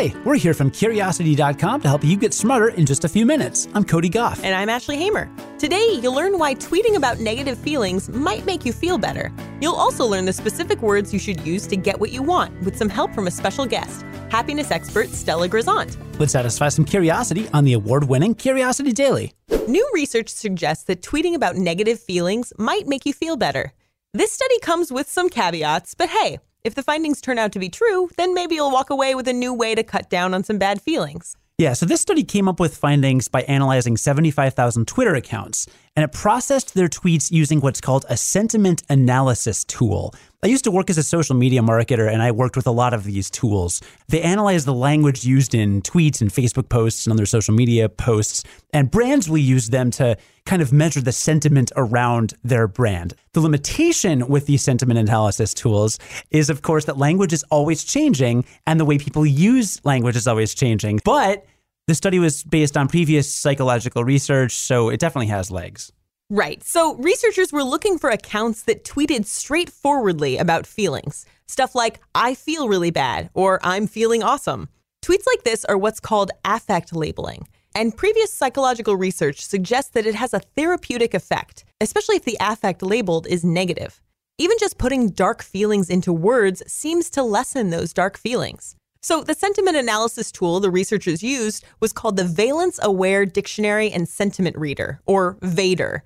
Hi, we're here from Curiosity.com to help you get smarter in just a few minutes. I'm Cody Gough. And I'm Ashley Hamer. Today, you'll learn why tweeting about negative feelings might make you feel better. You'll also learn the specific words you should use to get what you want with some help from a special guest, happiness expert Stella Grisant. Let's satisfy some curiosity on the award-winning Curiosity Daily. New research suggests that tweeting about negative feelings might make you feel better. This study comes with some caveats, but hey, if the findings turn out to be true, then maybe you'll walk away with a new way to cut down on some bad feelings. Yeah, so this study came up with findings by analyzing 75,000 Twitter accounts, and it processed their tweets using what's called a sentiment analysis tool. I used to work as a social media marketer, and I worked with a lot of these tools. They analyze the language used in tweets and Facebook posts and other social media posts, and brands will use them to kind of measure the sentiment around their brand. The limitation with these sentiment analysis tools is, of course, that language is always changing, and the way people use language is always changing. But the study was based on previous psychological research, so it definitely has legs. Right. So researchers were looking for accounts that tweeted straightforwardly about feelings. Stuff like, I feel really bad, or I'm feeling awesome. Tweets like this are what's called affect labeling. And previous psychological research suggests that it has a therapeutic effect, especially if the affect labeled is negative. Even just putting dark feelings into words seems to lessen those dark feelings. So the sentiment analysis tool the researchers used was called the Valence Aware Dictionary and Sentiment Reader, or Vader.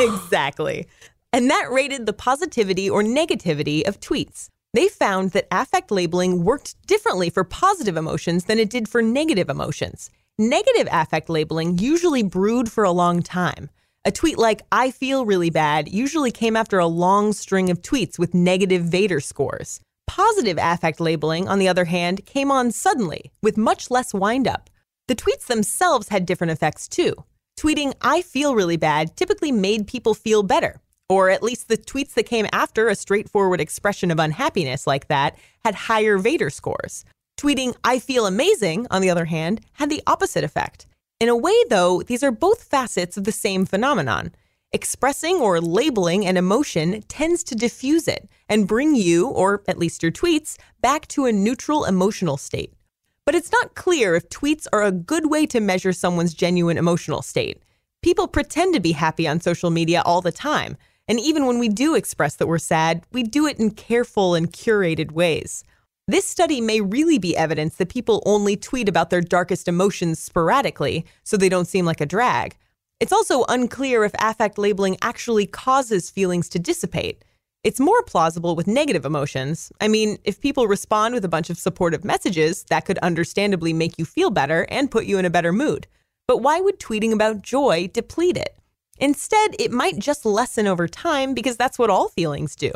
Exactly. And that rated the positivity or negativity of tweets. They found that affect labeling worked differently for positive emotions than it did for negative emotions. Negative affect labeling usually brewed for a long time. A tweet like, I feel really bad, usually came after a long string of tweets with negative Vader scores. Positive affect labeling, on the other hand, came on suddenly, with much less wind-up. The tweets themselves had different effects, too. Tweeting, I feel really bad, typically made people feel better. Or at least the tweets that came after a straightforward expression of unhappiness like that had higher Vader scores. Tweeting, I feel amazing, on the other hand, had the opposite effect. In a way, though, these are both facets of the same phenomenon. Expressing or labeling an emotion tends to diffuse it and bring you, or at least your tweets, back to a neutral emotional state. But it's not clear if tweets are a good way to measure someone's genuine emotional state. People pretend to be happy on social media all the time, and even when we do express that we're sad, we do it in careful and curated ways. This study may really be evidence that people only tweet about their darkest emotions sporadically, so they don't seem like a drag. It's also unclear if affect labeling actually causes feelings to dissipate. It's more plausible with negative emotions. I mean, if people respond with a bunch of supportive messages, that could understandably make you feel better and put you in a better mood. But why would tweeting about joy deplete it? Instead, it might just lessen over time because that's what all feelings do.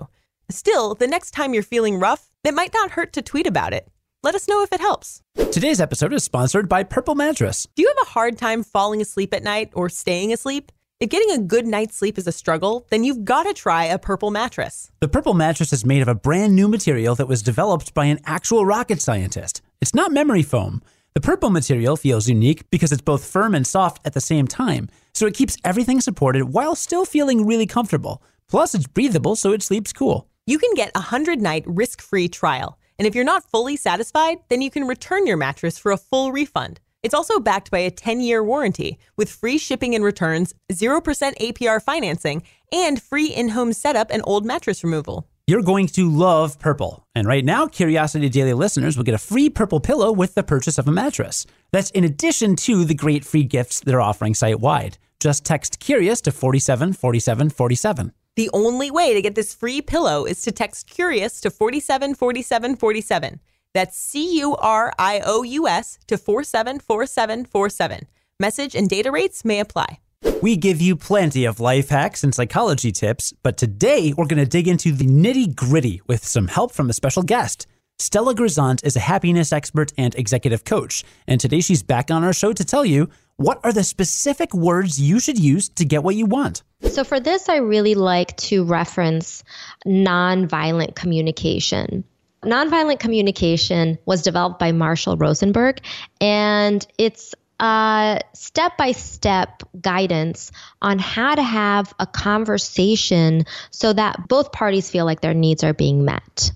Still, the next time you're feeling rough, it might not hurt to tweet about it. Let us know if it helps. Today's episode is sponsored by Purple Mattress. Do you have a hard time falling asleep at night or staying asleep? If getting a good night's sleep is a struggle, then you've got to try a Purple Mattress. The Purple Mattress is made of a brand new material that was developed by an actual rocket scientist. It's not memory foam. The Purple material feels unique because it's both firm and soft at the same time, so it keeps everything supported while still feeling really comfortable. Plus, it's breathable, so it sleeps cool. You can get a 100-night risk-free trial. And if you're not fully satisfied, then you can return your mattress for a full refund. It's also backed by a 10-year warranty with free shipping and returns, 0% APR financing, and free in-home setup and old mattress removal. You're going to love Purple. And right now, Curiosity Daily listeners will get a free Purple pillow with the purchase of a mattress. That's in addition to the great free gifts they're offering site-wide. Just text CURIOUS to 474747. The only way to get this free pillow is to text CURIOUS to 474747. That's CURIOUS to 474747. Message and data rates may apply. We give you plenty of life hacks and psychology tips, but today we're going to dig into the nitty-gritty with some help from a special guest. Stella Grisant is a happiness expert and executive coach, and today she's back on our show to tell you what are the specific words you should use to get what you want. So for this, I really like to reference nonviolent communication. Nonviolent communication was developed by Marshall Rosenberg, and it's step-by-step guidance on how to have a conversation so that both parties feel like their needs are being met.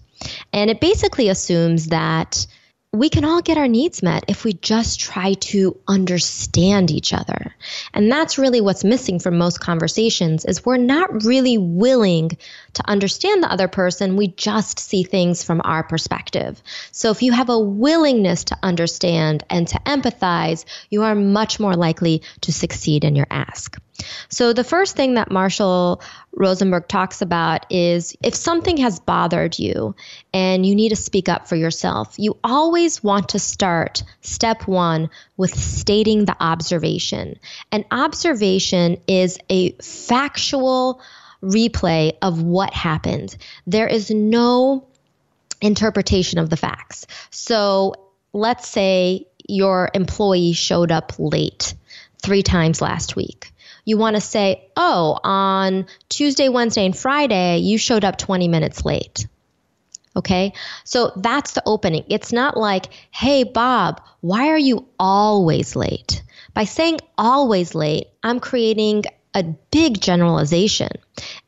And it basically assumes that we can all get our needs met if we just try to understand each other. And that's really what's missing from most conversations is we're not really willing to understand the other person. We just see things from our perspective. So if you have a willingness to understand and to empathize, you are much more likely to succeed in your ask. So the first thing that Marshall Rosenberg talks about is if something has bothered you and you need to speak up for yourself, you always want to start step one with stating the observation. An observation is a factual replay of what happened. There is no interpretation of the facts. So let's say your employee showed up late 3 times last week. You want to say, oh, on Tuesday, Wednesday, and Friday, you showed up 20 minutes late. Okay? So that's the opening. It's not like, hey, Bob, why are you always late? By saying always late, I'm creating a big generalization.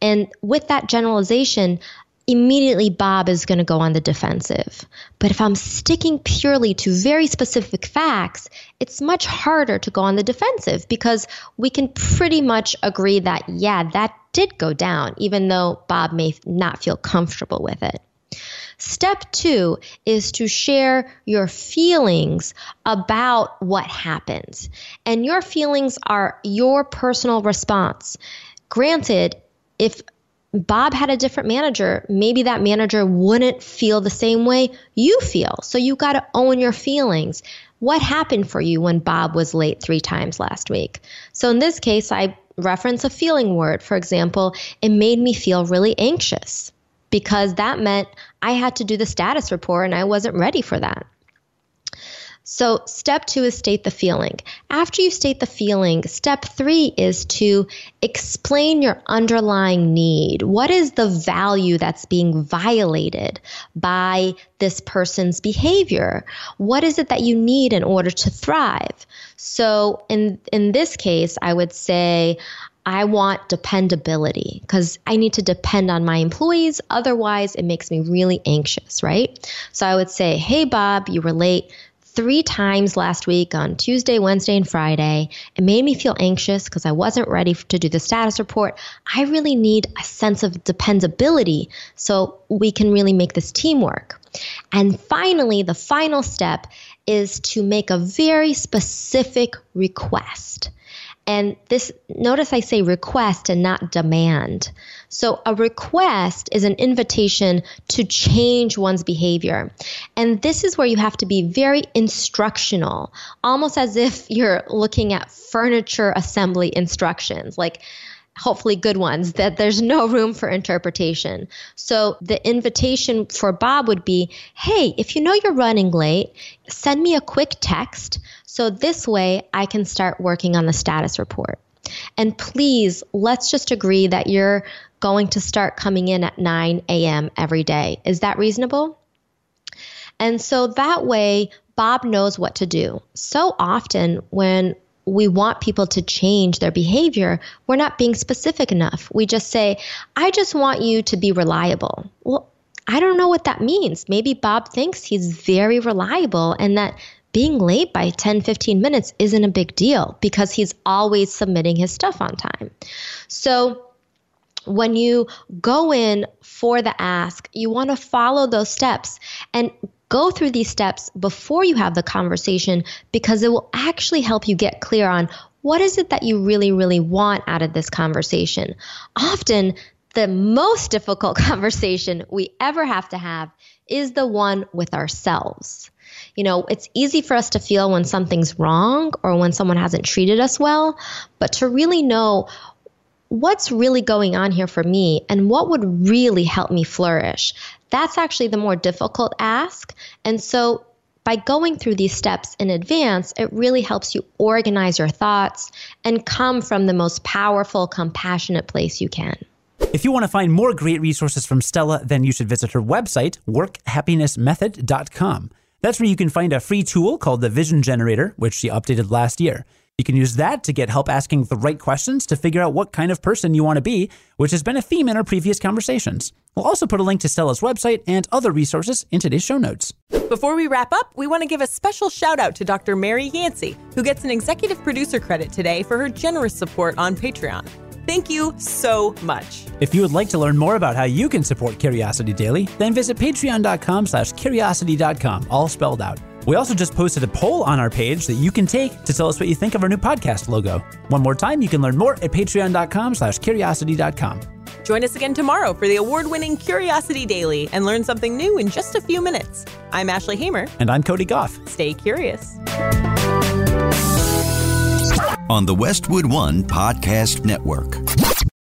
And with that generalization, immediately Bob is going to go on the defensive. But if I'm sticking purely to very specific facts, it's much harder to go on the defensive because we can pretty much agree that, yeah, that did go down, even though Bob may not feel comfortable with it. Step 2 is to share your feelings about what happened. And your feelings are your personal response. Granted, if Bob had a different manager, maybe that manager wouldn't feel the same way you feel. So you got to own your feelings. What happened for you when Bob was late 3 times last week? So in this case, I reference a feeling word. For example, it made me feel really anxious because that meant I had to do the status report and I wasn't ready for that. So step 2 is state the feeling. After you state the feeling, step 3 is to explain your underlying need. What is the value that's being violated by this person's behavior? What is it that you need in order to thrive? So in this case, I would say, I want dependability because I need to depend on my employees. Otherwise, it makes me really anxious, right? So I would say, hey, Bob, you were late 3 times last week on Tuesday, Wednesday, and Friday. It made me feel anxious because I wasn't ready to do the status report. I really need a sense of dependability so we can really make this teamwork. And finally, the final step is to make a very specific request. And this, notice I say request and not demand. So a request is an invitation to change one's behavior. And this is where you have to be very instructional, almost as if you're looking at furniture assembly instructions, like hopefully good ones, that there's no room for interpretation. So the invitation for Bob would be, hey, if you know you're running late, send me a quick text. So this way I can start working on the status report. And please, let's just agree that you're going to start coming in at 9 a.m. every day. Is that reasonable? And so that way, Bob knows what to do. So often when we want people to change their behavior, we're not being specific enough. We just say, I just want you to be reliable. Well, I don't know what that means. Maybe Bob thinks he's very reliable and that being late by 10, 15 minutes isn't a big deal because he's always submitting his stuff on time. So when you go in for the ask, you want to follow those steps and go through these steps before you have the conversation because it will actually help you get clear on what is it that you really, really want out of this conversation. Often, the most difficult conversation we ever have to have is the one with ourselves. You know, it's easy for us to feel when something's wrong or when someone hasn't treated us well, but to really know what's really going on here for me and what would really help me flourish, that's actually the more difficult ask. And so by going through these steps in advance, it really helps you organize your thoughts and come from the most powerful, compassionate place you can. If you want to find more great resources from Stella, then you should visit her website, workhappinessmethod.com. That's where you can find a free tool called the Vision Generator, which she updated last year. You can use that to get help asking the right questions to figure out what kind of person you want to be, which has been a theme in our previous conversations. We'll also put a link to Stella's website and other resources in today's show notes. Before we wrap up, we want to give a special shout out to Dr. Mary Yancey, who gets an executive producer credit today for her generous support on Patreon. Thank you so much. If you would like to learn more about how you can support Curiosity Daily, then visit patreon.com/curiosity.com, all spelled out. We also just posted a poll on our page that you can take to tell us what you think of our new podcast logo. One more time, you can learn more at patreon.com/curiosity.com. Join us again tomorrow for the award-winning Curiosity Daily and learn something new in just a few minutes. I'm Ashley Hamer. And I'm Cody Gough. Stay curious. On the Westwood One Podcast Network.